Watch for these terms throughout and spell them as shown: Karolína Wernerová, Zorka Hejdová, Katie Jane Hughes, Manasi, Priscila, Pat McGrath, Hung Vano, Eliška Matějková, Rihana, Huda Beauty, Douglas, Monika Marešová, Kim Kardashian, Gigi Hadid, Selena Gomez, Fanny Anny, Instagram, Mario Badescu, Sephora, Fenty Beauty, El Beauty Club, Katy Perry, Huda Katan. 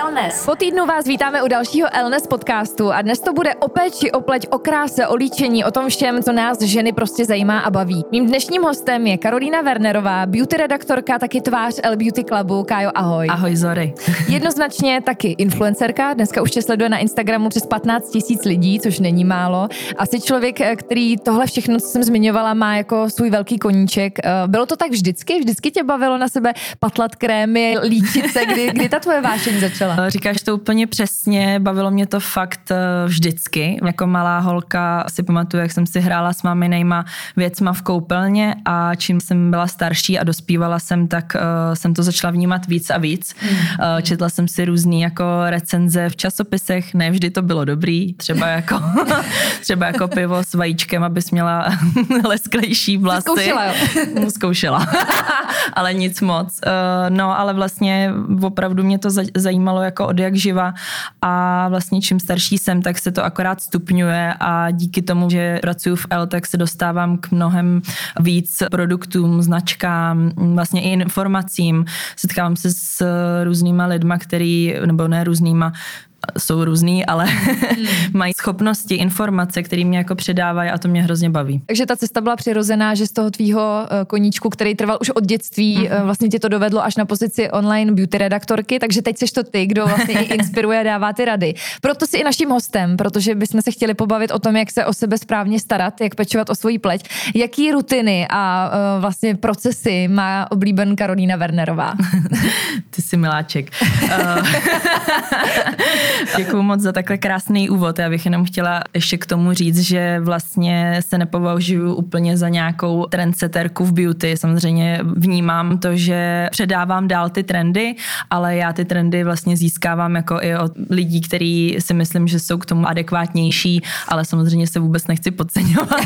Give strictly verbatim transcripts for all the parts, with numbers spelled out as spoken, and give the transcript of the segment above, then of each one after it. Elnes. Po týdnu vás vítáme u dalšího Elnes podcastu a dnes to bude o péči, o pleť, o kráse, o líčení, o tom všem, co nás ženy prostě zajímá a baví. Mým dnešním hostem je Karolína Wernerová, beauty redaktorka, taky tvář El Beauty Clubu. Kájo, ahoj. Ahoj, Zory. Jednoznačně taky influencerka, dneska už tě sleduje na Instagramu přes patnáct tisíc lidí, což není málo. A jsi člověk, který tohle všechno, co jsem zmiňovala, má jako svůj velký koníček. Bylo to tak vždycky? Vždycky tě bavilo na sebe patlat krémy, líčit se, kdy, kdy ta tvoje vášeň začala? Říkáš to úplně přesně, bavilo mě to fakt vždycky. Jako malá holka si pamatuju, jak jsem si hrála s maminejma věcma v koupelně a čím jsem byla starší a dospívala jsem, tak uh, jsem to začala vnímat víc a víc. Mm. Uh, četla jsem si různý jako recenze v časopisech, ne vždy to bylo dobrý, třeba jako, třeba jako pivo s vajíčkem, abys měla lesklejší vlasy. Zkoušela, jo. Zkoušela, ale nic moc. Uh, no, ale vlastně opravdu mě to zajímalo jako od jak živa a vlastně čím starší jsem, tak se to akorát stupňuje a díky tomu, že pracuju v L, tak se dostávám k mnohem víc produktům, značkám, vlastně i informacím. Setkávám se s různýma lidma, který, nebo ne různýma, jsou různý, ale hmm. mají schopnosti, informace, které mě jako předávají a to mě hrozně baví. Takže ta cesta byla přirozená, že z toho tvýho koníčku, který trval už od dětství, mm-hmm. vlastně tě to dovedlo až na pozici online beauty redaktorky, takže teď seš to ty, kdo vlastně inspiruje a dává ty rady. Proto jsi i naším hostem, protože bychom se chtěli pobavit o tom, jak se o sebe správně starat, jak pečovat o svoji pleť, jaký rutiny a vlastně procesy má oblíben Karolína Wernerová. Ty jsi miláček. Děkuju moc za takhle krásný úvod. Já bych jenom chtěla ještě k tomu říct, že vlastně se nepovažuji úplně za nějakou trendseterku v beauty. Samozřejmě vnímám to, že předávám dál ty trendy, ale já ty trendy vlastně získávám jako i od lidí, kteří si myslím, že jsou k tomu adekvátnější, ale samozřejmě se vůbec nechci podceňovat.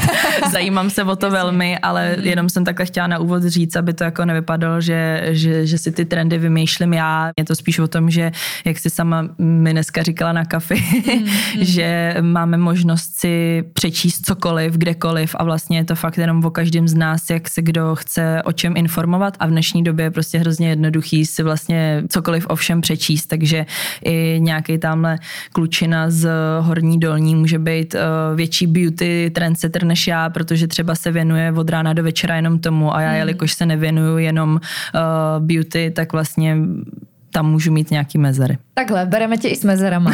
Zajímám se o to velmi, ale jenom jsem takhle chtěla na úvod říct, aby to jako nevypadalo, že, že, že si ty trendy vymýšlím já. Je to spíš o tom, že jak si sama my dneska říkala na kafi, mm, mm. že máme možnost si přečíst cokoliv, kdekoliv a vlastně je to fakt jenom o každém z nás, jak se kdo chce o čem informovat a v dnešní době je prostě hrozně jednoduchý si vlastně cokoliv o všem přečíst, takže i nějaký tamhle klučina z Horní Dolní může být větší beauty trendsetter než já, protože třeba se věnuje od rána do večera jenom tomu a já, mm. jelikož se nevěnuju jenom beauty, tak vlastně tam můžu mít nějaký mezery. Takhle, bereme tě i s mezerama.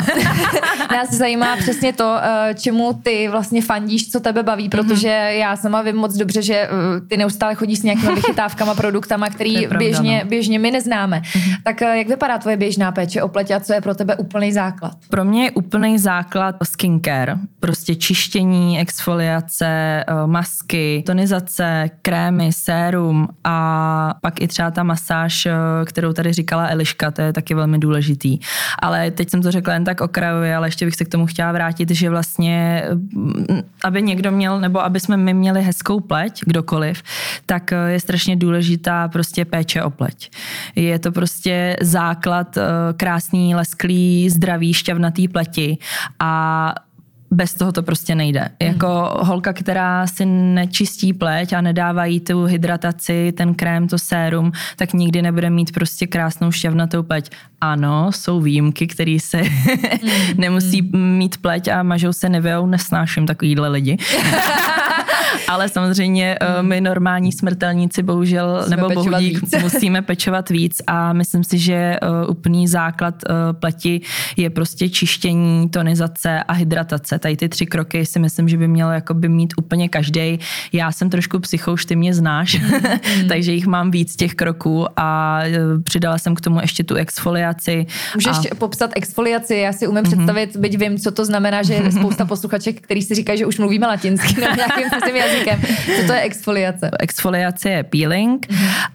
Nás zajímá přesně to, čemu ty vlastně fandíš, co tebe baví, protože já sama vím moc dobře, že ty neustále chodíš s nějakými vychytávkama, produktama, který pravda, běžně, no. běžně my neznáme. Tak jak vypadá tvoje běžná péče o pleť a co je pro tebe úplný základ? Pro mě je úplný základ skincare. Prostě čištění, exfoliace, masky, tonizace, krémy, sérum a pak i třeba ta masáž, kterou tady říkala Eliška, to je taky velmi důležitý. Ale teď jsem to řekla jen tak okrajově, ale ještě bych se k tomu chtěla vrátit, že vlastně, aby někdo měl, nebo aby jsme my měli hezkou pleť, kdokoliv, tak je strašně důležitá prostě péče o pleť. Je to prostě základ krásný, lesklý, zdravý, šťavnatý pleti a bez toho to prostě nejde. Jako holka, která si nečistí pleť a nedává jí tu hydrataci, ten krém, to sérum, tak nikdy nebude mít prostě krásnou šťavnatou pleť. Ano, jsou výjimky, které se nemusí mít pleť a mažou se nevějou, nesnáším takovýhle lidi. Ale samozřejmě my normální smrtelníci bohužel, musíme nebo bohudík, musíme pečovat víc a myslím si, že úplný základ pleti je prostě čištění, tonizace a hydratace. Tady ty tři kroky si myslím, že by měl jakoby mít úplně každej. Já jsem trošku psychouš, ty mě znáš, mm. takže jich mám víc těch kroků a přidala jsem k tomu ještě tu exfoliaci. Můžeš a... popsat exfoliaci, já si umím mm-hmm. představit, byť vím, co to znamená, že je spousta posluchaček, který si říkají, že už mluvíme latinsky, no, nějakým způsobem jazykem. Co to je exfoliace? Exfoliace je peeling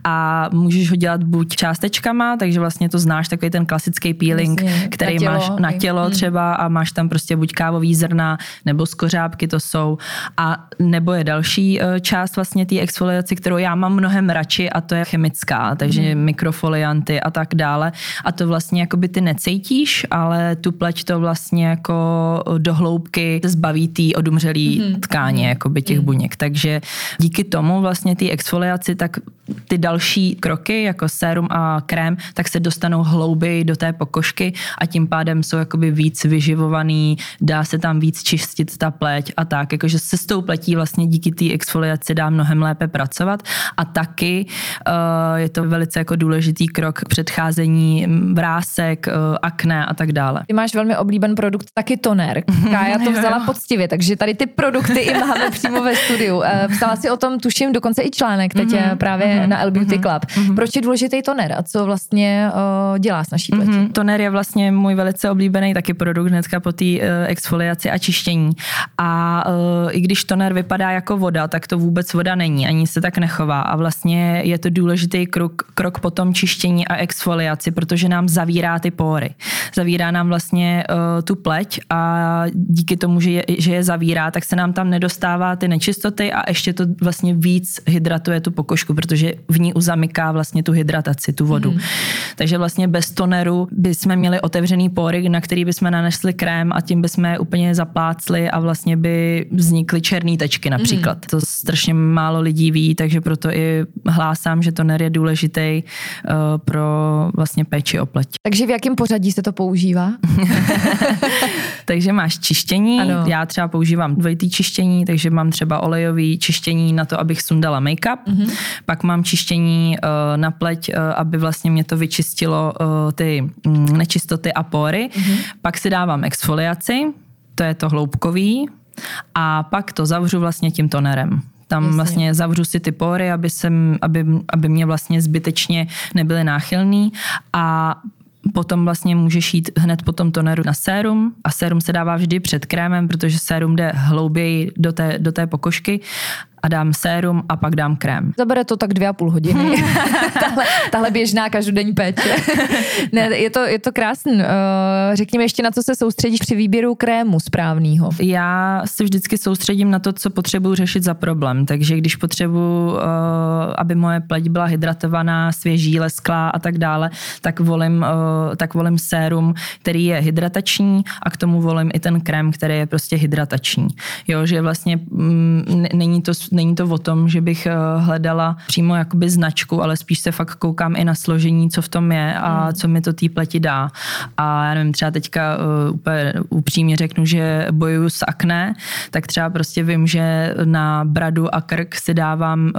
a můžeš ho dělat buď částečkama, takže vlastně to znáš, takový ten klasický peeling, vlastně, který na tělo, máš na tělo třeba a máš tam prostě buď kávový zrna nebo skořápky to jsou, a nebo je další část vlastně té exfoliace, kterou já mám mnohem radši, a to je chemická, takže mm. mikrofolianty a tak dále, a to vlastně jakoby ty necítíš, ale tu pleť to vlastně jako do hloubky zbaví tý odumřelý mm. tkáně, jakoby těch mm. buněk, takže díky tomu vlastně té exfoliaci, tak ty další kroky, jako sérum a krém, tak se dostanou hlouběji do té pokožky a tím pádem jsou jakoby víc vyživovaný, dá se tam víc čistit ta pleť a tak, jakože se s tou pletí vlastně díky té exfoliaci dá mnohem lépe pracovat, a taky uh, je to velice jako důležitý krok předcházení vrásek, uh, akné a tak dále. Ty máš velmi oblíben produkt, taky toner. Kája to vzala poctivě, takže tady ty produkty i máme přímo ve studiu. Uh, psala si o tom, tuším, dokonce i článek teď mm-hmm. právě mm-hmm. na El Beauty mm-hmm. Club. Mm-hmm. Proč je důležitý toner a co vlastně uh, dělá s naší pletí? Mm-hmm. Toner je vlastně můj velice oblíbený taky produkt hnedka po té uh, exfoliaci a čištění. A uh, i když toner vypadá jako voda, tak to vůbec voda není, ani se tak nechová. A vlastně je to důležitý krok, krok po tom čištění a exfoliaci, protože nám zavírá ty pory. Zavírá nám vlastně uh, tu pleť a díky tomu, že je, že je zavírá, tak se nám tam nedostává ty nečistoty a ještě to vlastně víc hydratuje tu pokožku, protože v ní uzamyká vlastně tu hydrataci, tu vodu. Hmm. Takže vlastně bez toneru bychom měli otevřený pory, na který bychom nanesli krém a tím bychom je úplně zaplácli a vlastně by vznikly černé tečky například. Mm-hmm. To strašně málo lidí ví, takže proto i hlásám, že toner je důležitý uh, pro vlastně péči o pleť. Takže v jakém pořadí se to používá? Takže máš čištění, ano. Já třeba používám dvojitý čištění, takže mám třeba olejový čištění na to, abych sundala make-up, mm-hmm. pak mám čištění uh, na pleť, uh, aby vlastně mě to vyčistilo uh, ty mm, nečistoty a pory, mm-hmm. pak si dávám exfoliaci, to je to hloubkový, a pak to zavřu vlastně tím tonerem. Tam Jasně. vlastně zavřu si ty pory, aby, jsem, aby, aby mě vlastně zbytečně nebyly náchylný, a potom vlastně můžeš jít hned po tom toneru na sérum, a sérum se dává vždy před krémem, protože sérum jde hlouběji do té, do té pokožky, a dám sérum a pak dám krém. Zabere to tak dvě a půl hodiny. Hmm. tahle, tahle běžná každodenní péče. Ne, je to, je to krásný. Řekni mi ještě, na co se soustředíš při výběru krému správného. Já se vždycky soustředím na to, co potřebuji řešit za problém. Takže když potřebuji, aby moje pleť byla hydratovaná, svěží, lesklá a tak dále, tak volím, tak volím sérum, který je hydratační, a k tomu volím i ten krém, který je prostě hydratační. Jo, že vlastně m, není to Není to o tom, že bych hledala přímo jakoby značku, ale spíš se fakt koukám i na složení, co v tom je a co mi to té pleti dá. A já nevím, třeba teďka úplně upřímně řeknu, že bojuju s akné, tak třeba prostě vím, že na bradu a krk si dávám uh,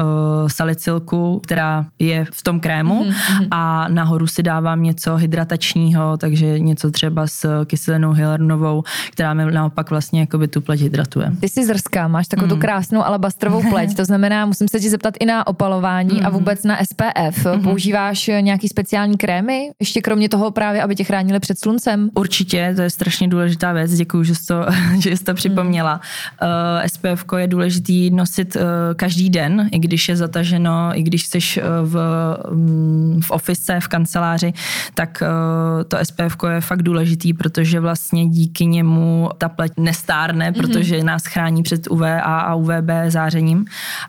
salicylku, která je v tom krému, mm-hmm. a nahoru si dávám něco hydratačního, takže něco třeba s kyselinou hyaluronovou, která mi naopak vlastně jakoby tu pleť hydratuje. Ty jsi zrská, máš takovou mm. tu krásnou alabastrovou pleť, to znamená, musím se ti zeptat i na opalování mm-hmm. a vůbec na S P F. Mm-hmm. Používáš nějaký speciální krémy? Ještě kromě toho právě, aby tě chránili před sluncem? Určitě, to je strašně důležitá věc. Děkuju, že jsi to, že jsi to připomněla. Mm-hmm. Uh, S P F ko je důležitý nosit uh, každý den, i když je zataženo, i když jsi v, v office, v kanceláři, tak uh, to S P F ko je fakt důležitý, protože vlastně díky němu ta pleť nestárne, mm-hmm. protože nás chrání před U V A a U V B záření.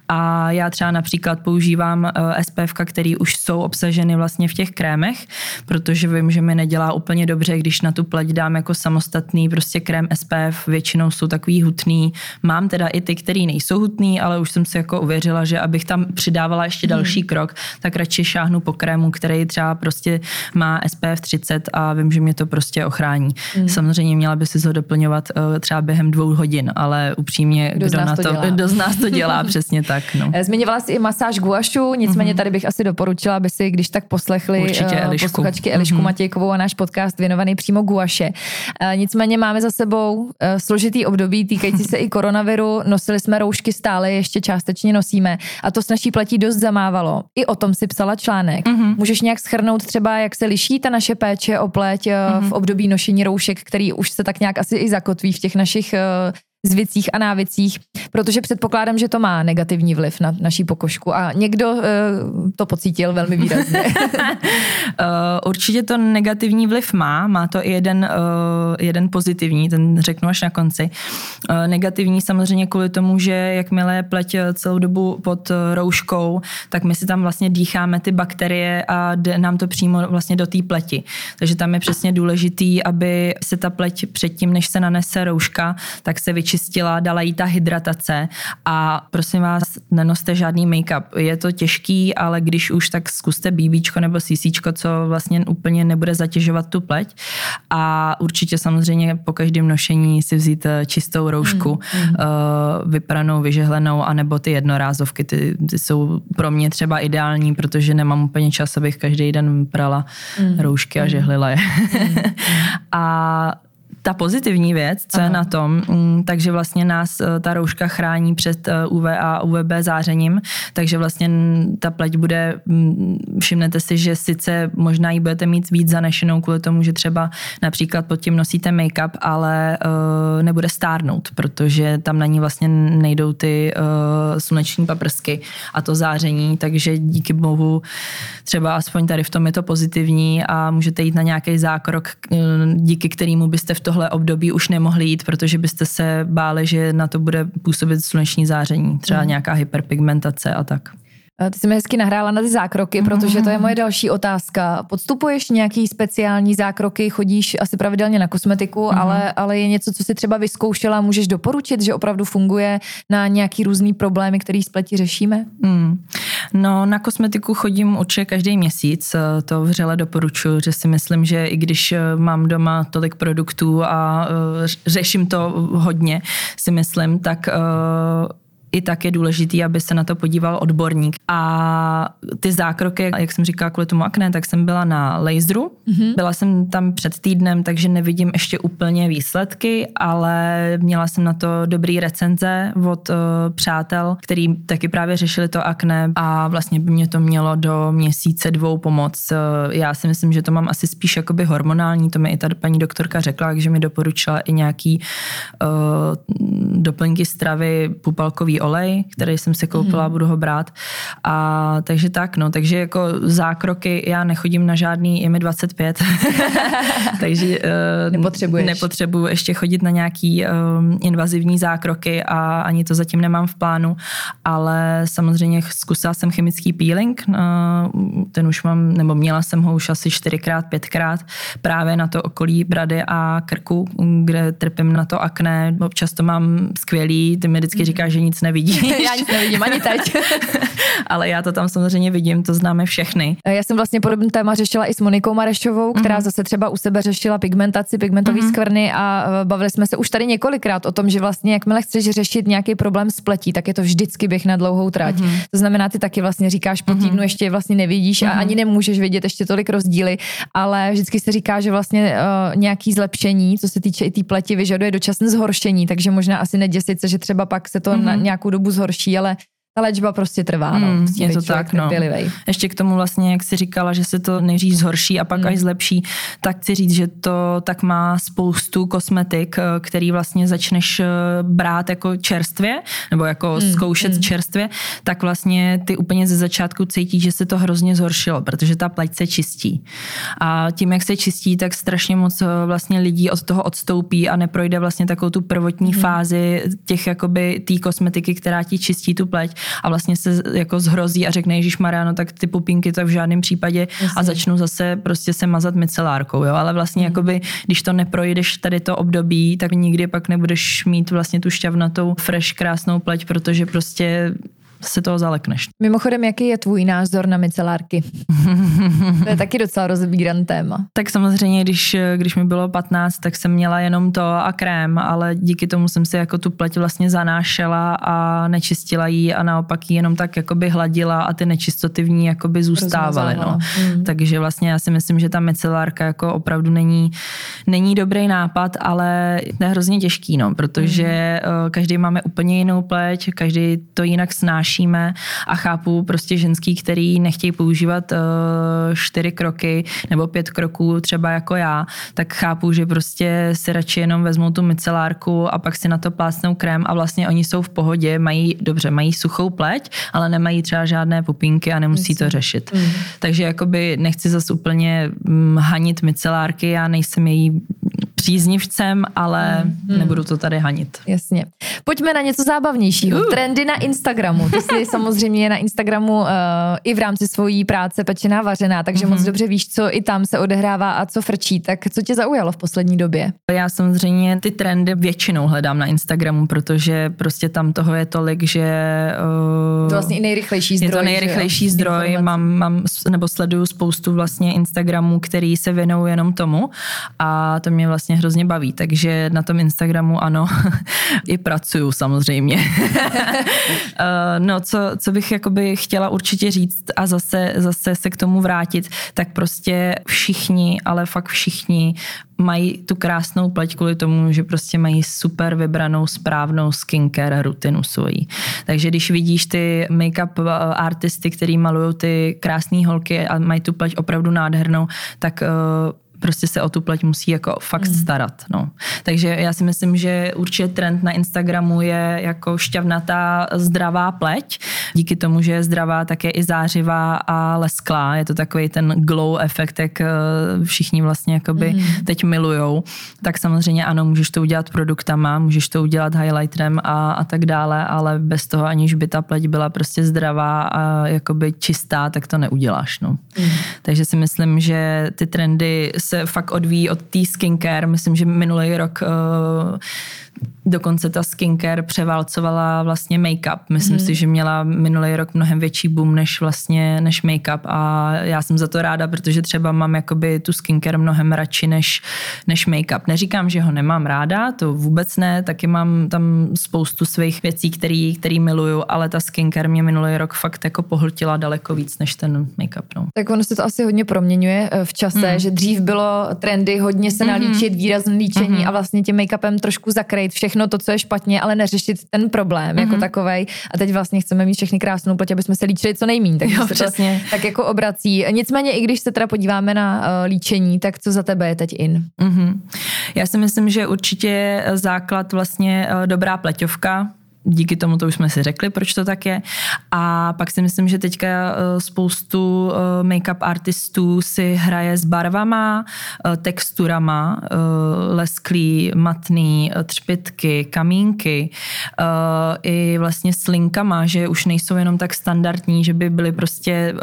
A já třeba například používám S P F, který už jsou obsaženy vlastně v těch krémech, protože vím, že mi nedělá úplně dobře, když na tu pleť dám jako samostatný prostě krém S P F, většinou jsou takový hutný. Mám teda i ty, který nejsou hutný, ale už jsem si jako uvěřila, že abych tam přidávala ještě další hmm. krok, tak radši šáhnu po krému, který třeba prostě má S P F třicet a vím, že mě to prostě ochrání. Hmm. Samozřejmě měla by si ho doplňovat třeba během dvou hodin, ale upřímně, kdo, kdo na to, to kdo z nás to dělá? Dělá, přesně tak. No. Zmiňovala jsi i masáž guašu, nicméně mm-hmm. tady bych asi doporučila, aby si, když tak poslechli Určitě Elišku. posluchačky Elišku mm-hmm. Matějkovou a náš podcast věnovaný přímo guaše. Nicméně máme za sebou složitý období týkající se i koronaviru, nosili jsme roušky stále, ještě částečně nosíme, a to s naší pletí dost zamávalo. I o tom si psala článek. Mm-hmm. Můžeš nějak shrnout třeba, jak se liší ta naše péče o pleť mm-hmm. v období nošení roušek, který už se tak nějak asi i zakotví v těch našich zvicích a návicích, protože předpokládám, že to má negativní vliv na naší pokožku a někdo uh, to pocítil velmi výrazně. Určitě to negativní vliv má, má to i jeden, uh, jeden pozitivní, ten řeknu až na konci. Uh, negativní samozřejmě kvůli tomu, že jakmile je pleť celou dobu pod rouškou, tak my si tam vlastně dýcháme ty bakterie a d- nám to přímo vlastně do té pleti. Takže tam je přesně důležitý, aby se ta pleť předtím, než se nanese rouška, tak se vyčistila, dala jí ta hydratace a prosím vás, nenoste žádný make-up. Je to těžký, ale když už, tak zkuste bé béčko nebo cé céčko, co vlastně úplně nebude zatěžovat tu pleť a určitě samozřejmě po každém nošení si vzít čistou roušku, mm, mm. vypranou, vyžehlenou, anebo ty jednorázovky, ty, ty jsou pro mě třeba ideální, protože nemám úplně čas, abych každý den prala mm. roušky a žehlila je. Mm. A ta pozitivní věc, co Aha. je na tom, takže vlastně nás ta rouška chrání před ú vé a ú vé bé zářením, takže vlastně ta pleť bude, všimnete si, že sice možná ji budete mít víc zanešenou kvůli tomu, že třeba například pod tím nosíte make-up, ale uh, nebude stárnout, protože tam na ní vlastně nejdou ty uh, sluneční paprsky a to záření, takže díky bohu třeba aspoň tady v tom je to pozitivní a můžete jít na nějaký zákrok, díky kterému byste v toho období už nemohli jít, protože byste se báli, že na to bude působit sluneční záření, třeba mm. nějaká hyperpigmentace a tak. Ty jsi mi hezky nahrála na ty zákroky, protože to je moje další otázka. Podstupuješ nějaký speciální zákroky, chodíš asi pravidelně na kosmetiku, mm-hmm. ale, ale je něco, co jsi třeba vyzkoušela, můžeš doporučit, že opravdu funguje na nějaký různý problémy, který s pletí řešíme? Mm. No, na kosmetiku chodím určitě každý měsíc, to vřele doporučuji, že si myslím, že i když mám doma tolik produktů a řeším to hodně, si myslím, tak i tak je důležitý, aby se na to podíval odborník. A ty zákroky, jak jsem říkala kvůli tomu akné, tak jsem byla na laseru. Mm-hmm. Byla jsem tam před týdnem, takže nevidím ještě úplně výsledky, ale měla jsem na to dobrý recenze od uh, přátel, který taky právě řešili to akné a vlastně mě to mělo do měsíce dvou pomoc. Uh, já si myslím, že to mám asi spíš jakoby hormonální, to mi i ta paní doktorka řekla, takže mi doporučila i nějaký uh, doplňky stravy, pupalkový olej, který jsem si koupila, mm. budu ho brát. A takže tak, no, takže jako zákroky, já nechodím na žádný, je mi dvacet pět, takže uh, nepotřebuji ještě chodit na nějaký um, invazivní zákroky a ani to zatím nemám v plánu, ale samozřejmě zkusila jsem chemický peeling, uh, ten už mám, nebo měla jsem ho už asi čtyřikrát, pětkrát, právě na to okolí brady a krku, kde trpím na to akné, občas to mám skvělý, ty mi vždycky říkáš, že nic nevidíš. Já nic nevidím, ani teď. Ale já to tam samozřejmě vidím, to známe všechny. Já jsem vlastně podobný téma řešila i s Monikou Marešovou, která mm-hmm. zase třeba u sebe řešila pigmentaci, pigmentový mm-hmm. skvrny a bavili jsme se už tady několikrát o tom, že vlastně jakmile chceš řešit nějaký problém s pletí, tak je to vždycky běh na dlouhou trať. Mm-hmm. To znamená, ty taky vlastně říkáš po týdnu, mm-hmm. ještě vlastně nevidíš mm-hmm. a ani nemůžeš vidět ještě tolik rozdíly, ale vždycky se říká, že vlastně uh, nějaký zlepšení, co se týče i té pleti, vyžaduje dočasné zhoršení, takže možná asi neděsit se, že třeba pak se to mm-hmm. na nějakou dobu zhorší, ale ta léčba prostě trvá, no. Mm, je to tak, no. Ještě k tomu vlastně, jak jsi říkala, že se to nejdřív zhorší a pak mm. až zlepší, tak chci říct, že to tak má spoustu kosmetik, který vlastně začneš brát jako čerstvě, nebo jako mm, zkoušet mm. čerstvě, tak vlastně ty úplně ze začátku cítíš, že se to hrozně zhoršilo, protože ta pleť se čistí. A tím, jak se čistí, tak strašně moc vlastně lidí od toho odstoupí a neprojde vlastně takovou tu prvotní mm. fázi těch jakoby té kosmetiky, která ti čistí tu pleť. A vlastně se jako zhrozí a řekne, Ježíš Mariano, tak ty pupínky to v žádném případě. Jasně. A začnu zase prostě se mazat micelárkou, jo, ale vlastně mm. jakoby, když to neprojdeš tady to období, tak nikdy pak nebudeš mít vlastně tu šťavnatou, fresh, krásnou pleť, protože prostě se toho zalekneš. Mimochodem, jaký je tvůj názor na micelárky? To je taky docela rozbíran téma. Tak samozřejmě, když, když mi bylo patnáct, tak jsem měla jenom to a krém, ale díky tomu jsem si jako tu pleť vlastně zanášela a nečistila ji a naopak ji jenom tak jakoby hladila a ty nečistoty v ní jakoby zůstávaly. No. Mm. Takže vlastně já si myslím, že ta micelárka jako opravdu není, není dobrý nápad, ale je hrozně těžký, no, protože mm. každý máme úplně jinou pleť, každý to jinak snáší řešíme a chápu prostě ženský, který nechtějí používat uh, čtyři kroky nebo pět kroků třeba jako já, tak chápu, že prostě si radši jenom vezmou tu micelárku a pak si na to plácnou krém a vlastně oni jsou v pohodě, mají, dobře, mají suchou pleť, ale nemají třeba žádné pupínky a nemusí Myslím. to řešit. Mm. Takže jakoby nechci zas úplně hm, hanit micelárky, já nejsem její příznivcem, ale hmm. nebudu to tady hanit. Jasně. Pojďme na něco zábavnějšího. Uh. Trendy na Instagramu. Ty jsi samozřejmě na Instagramu uh, i v rámci svojí práce pečená vařená, takže uh-huh. moc dobře víš, co i tam se odehrává a co frčí. Tak co tě zaujalo v poslední době? Já samozřejmě ty trendy většinou hledám na Instagramu, protože prostě tam toho je tolik, že... Uh, to vlastně i nejrychlejší zdroj. Je to nejrychlejší zdroj. Mám, mám, nebo sleduju spoustu vlastně Instagramů, který se věnují jenom tomu a to mě vlastně hrozně baví, takže na tom Instagramu ano, i pracuju samozřejmě. No, co, co bych jakoby chtěla určitě říct a zase, zase se k tomu vrátit, tak prostě všichni, ale fakt všichni mají tu krásnou pleť kvůli tomu, že prostě mají super vybranou správnou skincare rutinu svoji. Takže když vidíš ty make-up artisty, který malujou ty krásné holky a mají tu pleť opravdu nádhernou, tak prostě se o tu pleť musí jako fakt starat. No. Takže já si myslím, že určitě trend na Instagramu je jako šťavnatá, zdravá pleť. Díky tomu, že je zdravá, tak je i zářivá a lesklá. Je to takový ten glow efekt, jak všichni vlastně jakoby mm. teď milujou. Tak samozřejmě ano, můžeš to udělat produktama, můžeš to udělat highlighterem a, a tak dále, ale bez toho, aniž by ta pleť byla prostě zdravá a jakoby čistá, tak to neuděláš. No. Mm. Takže si myslím, že ty trendy se fakt odvíjí od té skincare. Myslím, že minulý rok uh, dokonce ta skincare převálcovala vlastně make-up. Myslím hmm. si, že měla minulý rok mnohem větší boom než vlastně než make-up a já jsem za to ráda, protože třeba mám jakoby tu skincare mnohem radši než, než make-up. Neříkám, že ho nemám ráda, to vůbec ne, taky mám tam spoustu svých věcí, který, který miluju, ale ta skincare mě minulý rok fakt jako pohltila daleko víc než ten make-up. No. Tak ono se to asi hodně proměňuje v čase, hmm. že dřív bylo trendy hodně se nalíčit, mm-hmm. výrazný líčení mm-hmm. a vlastně tím make-upem trošku zakrýt všechno to, co je špatně, ale neřešit ten problém mm-hmm. jako takovej. A teď vlastně chceme mít všechny krásnou pleť, aby jsme se líčili co nejméně. Tak jo, se to tak jako obrací. Nicméně, i když se teda podíváme na uh, líčení, tak co za tebe je teď in? Mm-hmm. Já si myslím, že určitě základ vlastně uh, dobrá pleťovka. Díky tomu to už jsme si řekli, proč to tak je. A pak si myslím, že teďka spoustu make-up artistů si hraje s barvama, texturama, lesklý, matný, třpytky, kamínky i vlastně s linkama, že už nejsou jenom tak standardní, že by byly prostě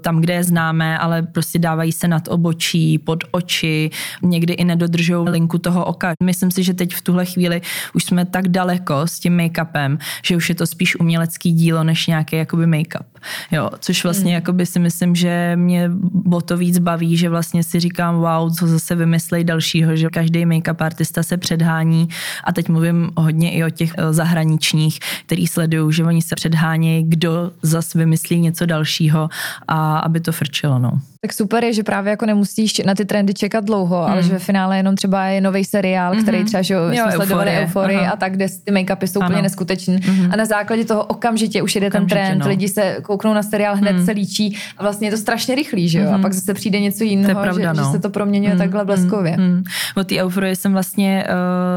tam, kde je známe, ale prostě dávají se nad obočí, pod oči, někdy i nedodržou linku toho oka. Myslím si, že teď v tuhle chvíli už jsme tak daleko s tím make-upem, že už je to spíš umělecký dílo než nějaký jakoby make-up. Jo, což vlastně mm. jakoby si myslím, že mě o to víc baví, že vlastně si říkám wow, co zase vymyslej dalšího, že každý make-up artista se předhání a teď mluvím hodně i o těch zahraničních, který sledují, že oni se předhánějí, kdo zase vymyslí něco dalšího a aby to frčilo, no. Tak super je, že právě jako nemusíš na ty trendy čekat dlouho, mm. ale že ve finále jenom třeba je nový seriál, mm-hmm. který třeba, že jo, jsme sledovali Euforii a tak, kde ty make-upy jsou úplně neskutečný. Mm-hmm. A na základě toho okamžitě už jede okamžitě, ten trend, no. lidi se kouknou na seriál, hned mm. se líčí a vlastně je to strašně rychlý, že jo? Mm. A pak zase přijde něco jiného, pravda, že, no. že se to proměňuje mm. takhle bleskově. Mm. Mm. O té Euforii jsem vlastně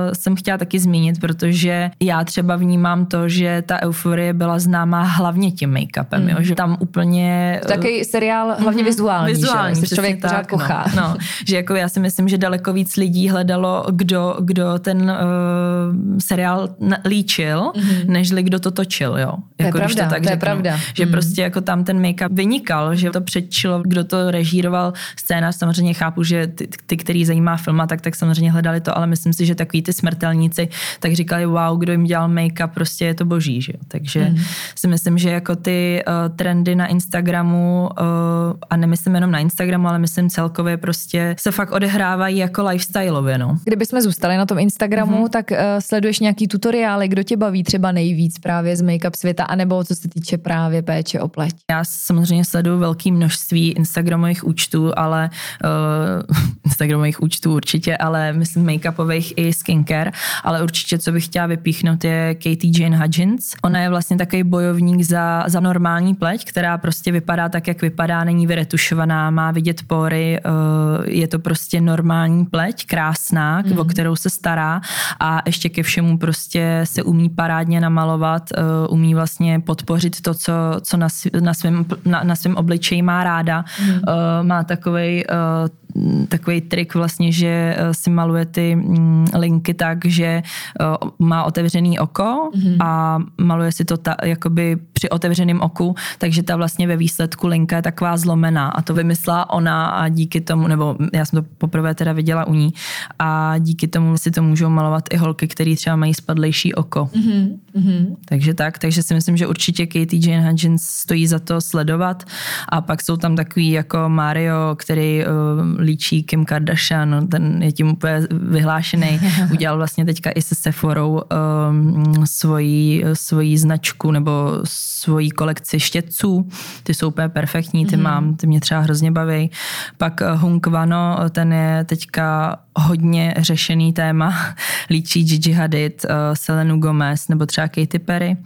uh, jsem chtěla taky zmínit, protože já třeba vnímám to, že ta Euforie byla známá hlavně tím make-upem, mm. jo? Že tam úplně... Uh, Takový seriál hlavně mm. vizuální. Vizuální, že se člověk tak, pořád kochá. No, no, že jako já si myslím, že daleko víc lidí hledalo, kdo, kdo ten uh, seriál líčil, mm-hmm. nežli kdo to točil, jo. Jako, to je pravda, to, tak to je pravda. Že mm. prostě jako tam ten make-up vynikal, že to předčilo, kdo to režíroval scénář. Samozřejmě chápu, že ty, ty který zajímá filma, tak, tak samozřejmě hledali to, ale myslím si, že takový ty smrtelníci tak říkali, wow, kdo jim dělal make-up, prostě je to boží, že jo. Takže mm. si myslím, že jako ty uh, trendy na Instagramu uh, a nemyslím jenom na Instagramu, ale myslím celkově prostě se fakt odehrávají jako lifestyleově, no. Kdybychom zůstali na tom Instagramu, mm-hmm. tak uh, sleduješ nějaký tutoriály, kdo tě baví třeba nejvíc právě z make-up světa, anebo co se týče právě péče ještě opleť. Já samozřejmě sleduju velké množství instagramových účtů, ale uh, instagramových účtů určitě, ale myslím make-upových i skincare, ale určitě, co bych chtěla vypíchnout, je Katie Jane Hughes. Ona je vlastně takový bojovník za, za normální pleť, která prostě vypadá tak, jak vypadá, není vyretušovaná, má vidět pory, uh, je to prostě normální pleť, krásná, mm. o kterou se stará a ještě ke všemu prostě se umí parádně namalovat, uh, umí vlastně podpořit to, co, co na, na svém na, na svém obličeji má ráda. Mm. Uh, má takovej uh, takový trik vlastně, že si maluje ty linky tak, že má otevřený oko mm-hmm. a maluje si to ta, jakoby při otevřeném oku, takže ta vlastně ve výsledku linka je taková zlomená a to vymyslela ona a díky tomu, nebo já jsem to poprvé teda viděla u ní a díky tomu si to můžou malovat i holky, které třeba mají spadlejší oko. Mm-hmm. Takže tak, takže si myslím, že určitě Katie Jane Hughes stojí za to sledovat a pak jsou tam takový jako Mario, který líčí Kim Kardashian, ten je tím úplně vyhlášený. Udělal vlastně teďka i se Sephorou um, svoji, svoji značku nebo svoji kolekci štětců. Ty jsou úplně perfektní, ty mm-hmm. mám, ty mě třeba hrozně baví. Pak Hung Vano, ten je teďka hodně řešený téma. Líčí Gigi Hadid, uh, Selenu Gomez nebo třeba Katy Perry.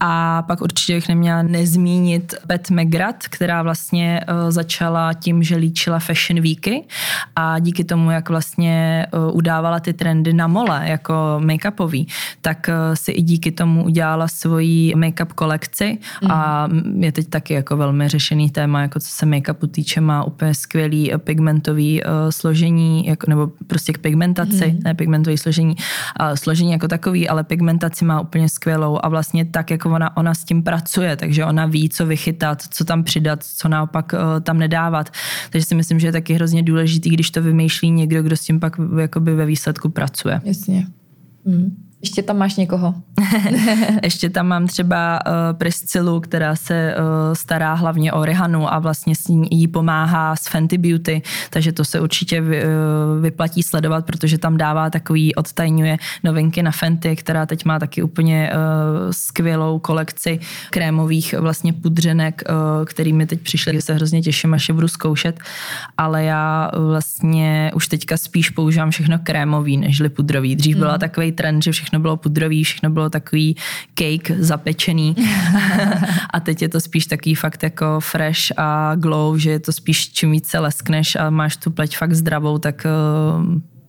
A pak určitě bych neměla nezmínit Pat McGrath, která vlastně uh, začala tím, že líčila Fashion Weeky a díky tomu, jak vlastně uh, udávala ty trendy na mole jako make-upový, tak uh, si i díky tomu udělala svoji make-up kolekci mm. a je teď taky jako velmi řešený téma, jako co se make-upu týče, má úplně skvělý pigmentový uh, složení, jako, nebo prostě k pigmentaci, mm. ne pigmentový složení, a složení jako takový, ale pigmentaci má úplně skvělou a vlastně tak, jako ona, ona s tím pracuje, takže ona ví, co vychytat, co tam přidat, co naopak uh, tam nedávat. Takže si myslím, že je taky hrozně důležitý, když to vymýšlí někdo, kdo s tím pak jakoby ve výsledku pracuje. Jasně. Mm. Ještě tam máš někoho. Ještě tam mám třeba uh, Priscilu, která se uh, stará hlavně o Rihanu a vlastně s ní jí pomáhá s Fenty Beauty, takže to se určitě vy, uh, vyplatí sledovat, protože tam dává takový, odtajňuje novinky na Fenty, která teď má taky úplně uh, skvělou kolekci krémových vlastně pudřenek, uh, kterými teď přišly, se hrozně těším, až je budu zkoušet, ale já vlastně už teďka spíš používám všechno krémový, nežli pudrový. Dřív byla mm. takový trend, že všechno bylo pudrový, všechno bylo takový cake zapečený a teď je to spíš takový fakt jako fresh a glow, že je to spíš čím více leskneš a máš tu pleť fakt zdravou, tak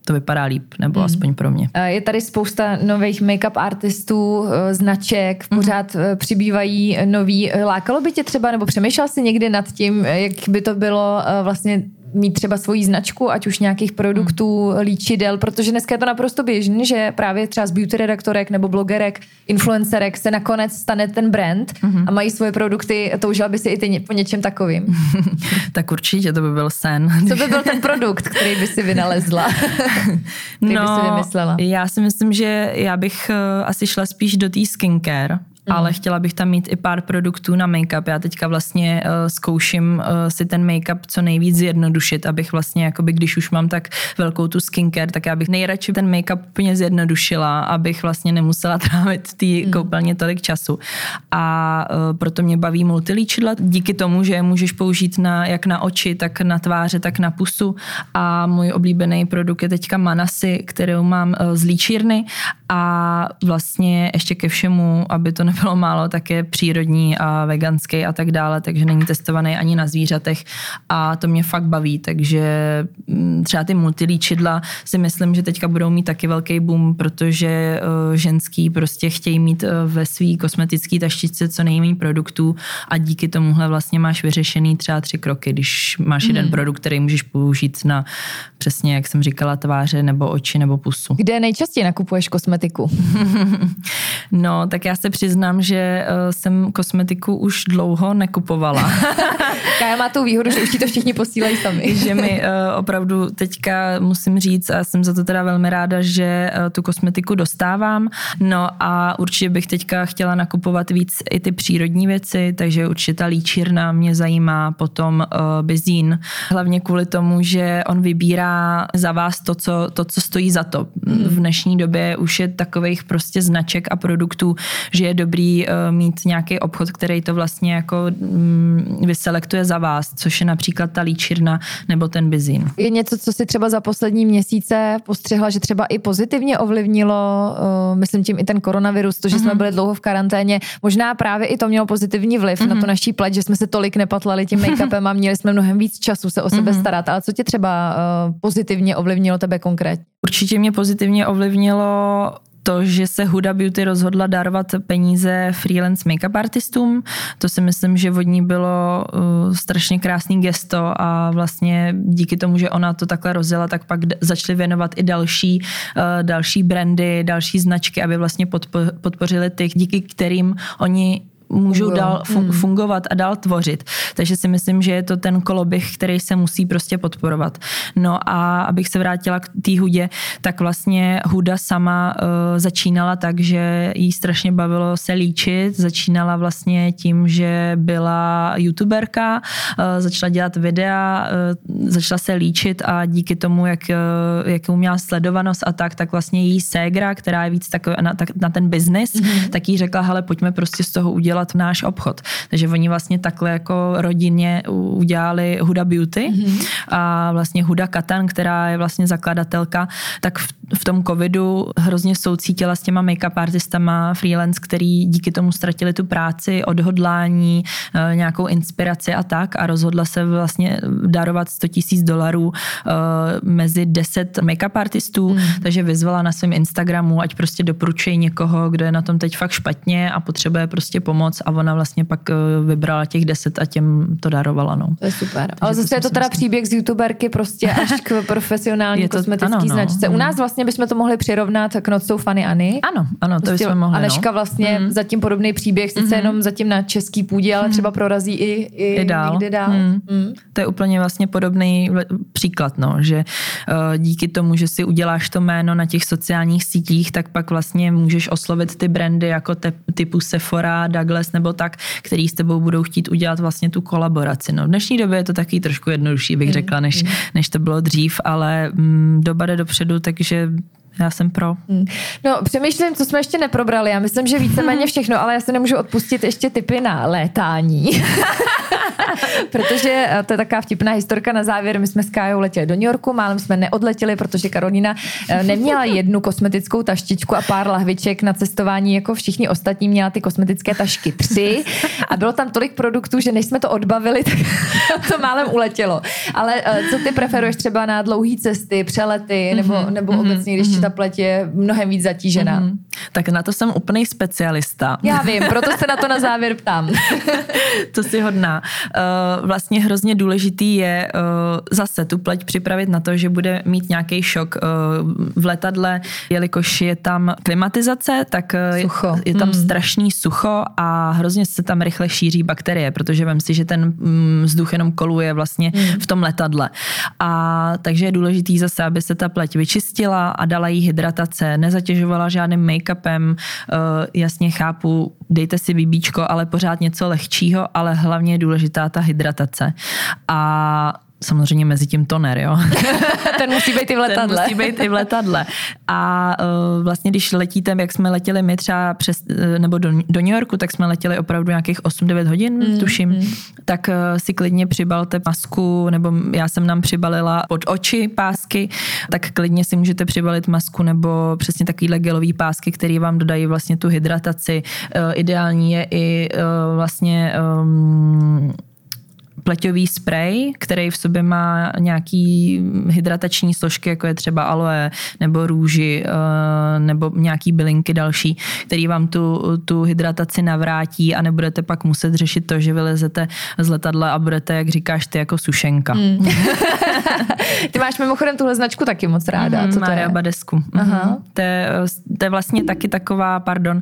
to vypadá líp, nebo mm. aspoň pro mě. Je tady spousta nových make-up artistů, značek, pořád mm. přibývají noví. Lákalo by tě třeba, nebo přemýšlel jsi někdy nad tím, jak by to bylo vlastně mít třeba svoji značku, ať už nějakých produktů, hmm. líčidel, protože dneska je to naprosto běžný, že právě třeba z beauty redaktorek nebo blogerek, influencerek se nakonec stane ten brand hmm. a mají svoje produkty, toužila by si i ty po něčem takovým. Tak určitě to by byl sen. Co by byl ten produkt, který by si vynalezla? Který no, by si vymyslela? Já si myslím, že já bych asi šla spíš do té skincare, ale chtěla bych tam mít i pár produktů na make-up. Já teďka vlastně uh, zkouším uh, si ten make-up co nejvíc zjednodušit, abych vlastně, jakoby, když už mám tak velkou tu skincare, tak já bych nejradši ten make-up úplně zjednodušila, abych vlastně nemusela trávit v té koupelně tolik času. A uh, proto mě baví multilíčidla, díky tomu, že je můžeš použít na, jak na oči, tak na tváře, tak na pusu. A můj oblíbený produkt je teďka Manasi, kterou mám uh, z líčírny a vlastně ještě ke všemu, aby to bylo málo, tak je přírodní a veganský a tak dále, takže není testovaný ani na zvířatech a to mě fakt baví, takže třeba ty multilíčidla si myslím, že teďka budou mít taky velký boom, protože ženský prostě chtějí mít ve svý kosmetický taštičce co nejméně produktů a díky tomuhle vlastně máš vyřešený třeba tři kroky, když máš mm. jeden produkt, který můžeš použít na přesně, jak jsem říkala, tváře nebo oči nebo pusu. Kde nejčastěji nakupuješ kosmetiku? No, tak já se přiznám, Znám, že uh, jsem kosmetiku už dlouho nekupovala. Kája má tu výhodu, že už ti to všichni posílají sami. Že mi uh, opravdu teďka musím říct, a jsem za to teda velmi ráda, že uh, tu kosmetiku dostávám. No a určitě bych teďka chtěla nakupovat víc i ty přírodní věci, takže určitě ta líčírna mě zajímá, potom uh, bezín. Hlavně kvůli tomu, že on vybírá za vás to, co, to, co stojí za to. V dnešní době už je je takových prostě značek a produktů, že je dobrý mít nějaký obchod, který to vlastně jako vyselektuje za vás, což je například ta líčírna nebo ten bizín. Je něco, co si třeba za poslední měsíce postřehla, že třeba i pozitivně ovlivnilo, myslím tím i ten koronavirus, to, že mm-hmm. jsme byli dlouho v karanténě, možná právě i to mělo pozitivní vliv mm-hmm. na tu naší pleť, že jsme se tolik nepatlali tím make-upem a měli jsme mnohem víc času se o sebe mm-hmm. starat, ale co tě třeba pozitivně ovlivnilo tebe konkrétně? Určitě mě pozitivně ovlivnilo to, že se Huda Beauty rozhodla darovat peníze freelance make-up artistům. To si myslím, že od ní bylo uh, strašně krásný gesto a vlastně díky tomu, že ona to takhle rozjela, tak pak d- začaly věnovat i další, uh, další brandy, další značky, aby vlastně podpo- podpořili těch, díky kterým oni můžou dál fungovat a dál tvořit. Takže si myslím, že je to ten koloběh, který se musí prostě podporovat. No a abych se vrátila k té Hudě, tak vlastně Huda sama uh, začínala tak, že jí strašně bavilo se líčit. Začínala vlastně tím, že byla youtuberka, uh, začala dělat videa, uh, začala se líčit a díky tomu, jak, uh, jakou měla sledovanost a tak, tak vlastně její ségra, která je víc taková na, tak, na ten biznis, mm-hmm. tak jí řekla, hele, pojďme prostě z toho udělat náš obchod. Takže oni vlastně takhle jako rodině udělali Huda Beauty mm-hmm. a vlastně Huda Katan, která je vlastně zakladatelka, tak v, v tom covidu hrozně soucítila s těma make-up artistama freelance, který díky tomu ztratili tu práci, odhodlání, nějakou inspiraci a tak a rozhodla se vlastně darovat sto tisíc dolarů mezi deset make-up artistů, mm-hmm. takže vyzvala na svém Instagramu, ať prostě doporučují někoho, kdo je na tom teď fakt špatně a potřebuje prostě pomoci. Moc a ona vlastně pak vybrala těch deset a těm to darovala. No. To je super. Takže ale zase je to teda příběh z youtuberky prostě až k profesionální kosmetický značce. No. U nás vlastně bychom to mohli přirovnat k Nocou Fanny Anny. Ano, ano, to bychom mohli. Aneška no. vlastně mm. zatím podobný příběh, sice mm. jenom zatím na český půdě, ale třeba prorazí i, i, I dál. Někde dál. Mm. Mm. To je úplně vlastně podobný příklad, no, že uh, díky tomu, že si uděláš to jméno na těch sociálních sítích, tak pak vlastně můžeš oslovit ty brandy jako te, typu Sephora, Douglas nebo tak, který s tebou budou chtít udělat vlastně tu kolaboraci. No, v dnešní době je to taky trošku jednodušší, bych řekla, než, než to bylo dřív, ale mm, doba jde dopředu, takže já jsem pro. No, přemýšlím, co jsme ještě neprobrali. Já myslím, že víceméně všechno, ale já se nemůžu odpustit ještě tipy na létání. Protože to je taková vtipná historka na závěr. My jsme s Kájou letěli do New Yorku, málem jsme neodletěli, protože Karolína neměla jednu kosmetickou taštičku a pár lahviček na cestování, jako všichni ostatní, měla ty kosmetické tašky tři a bylo tam tolik produktů, že než jsme to odbavili, tak to málem uletělo. Ale co ty preferuješ třeba na dlouhé cesty, přelety nebo, nebo mm-hmm. obecně, když mm-hmm. ta pleť je mnohem víc zatížená? Mm-hmm. Tak na to jsem úplný specialista. Já vím, proto se na to na závěr ptám. To si hodná. Vlastně hrozně důležitý je zase tu pleť připravit na to, že bude mít nějaký šok v letadle, jelikož je tam klimatizace, tak sucho. je tam hmm. strašný sucho a hrozně se tam rychle šíří bakterie, protože vem si, že ten vzduch jenom koluje vlastně hmm. v tom letadle. A takže je důležitý zase, aby se ta pleť vyčistila a dala jí hydratace, nezatěžovala žádným make-upem, jasně chápu, dejte si bíbíčko, ale pořád něco lehčího, ale hlavně je důležitá ta hydratace. A samozřejmě mezi tím toner, jo. Ten musí být i v letadle. Ten musí být i v letadle. A uh, vlastně, když letíte, jak jsme letěli my třeba přes, nebo do, do New Yorku, tak jsme letěli opravdu nějakých osm devět hodin, mm, tuším, mm. tak uh, si klidně přibalte masku, nebo já jsem nám přibalila pod oči pásky, tak klidně si můžete přibalit masku nebo přesně takovýhle gelový pásky, které vám dodají vlastně tu hydrataci. Uh, ideální je i uh, vlastně um, pleťový sprej, který v sobě má nějaký hydratační složky, jako je třeba aloe, nebo růži, nebo nějaký bylinky další, který vám tu, tu hydrataci navrátí a nebudete pak muset řešit to, že vylezete z letadla a budete, jak říkáš ty, jako sušenka. Mm. Ty máš mimochodem tuhle značku taky moc ráda. Mm, co to Mario je? Badescu. Aha. To, je, to je vlastně taky taková, pardon,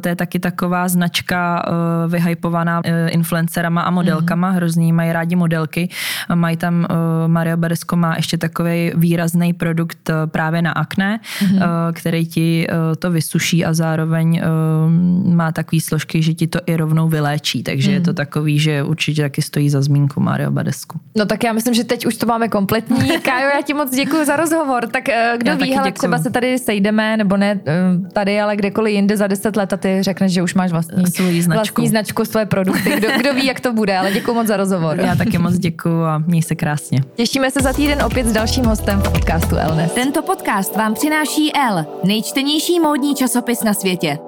to je taky taková značka vyhypovaná influencerama a modelkama, mm. hrozně oni mají rádi modelky. Mají tam, uh, Mario Badescu má ještě takový výrazný produkt právě na akné, mm-hmm. uh, který ti uh, to vysuší a zároveň uh, má takový složky, že ti to i rovnou vyléčí. Takže mm-hmm. je to takový, že určitě taky stojí za zmínku Mario Badescu. No tak já myslím, že teď už to máme kompletní. Kájo, já ti moc děkuji za rozhovor. Tak uh, kdo já ví, hele, třeba se tady sejdeme, nebo ne tady, ale kdekoliv jinde za deset let a ty řekneš, že už máš vlastní značku. vlastní značku, svoje produkty. Kdo, kdo ví, jak to bude, ale děkuji moc za rozhovor. Já taky moc děkuji a měj se krásně. Těšíme se za týden opět s dalším hostem podcastu L N E S. Tento podcast vám přináší L, nejčtenější módní časopis na světě.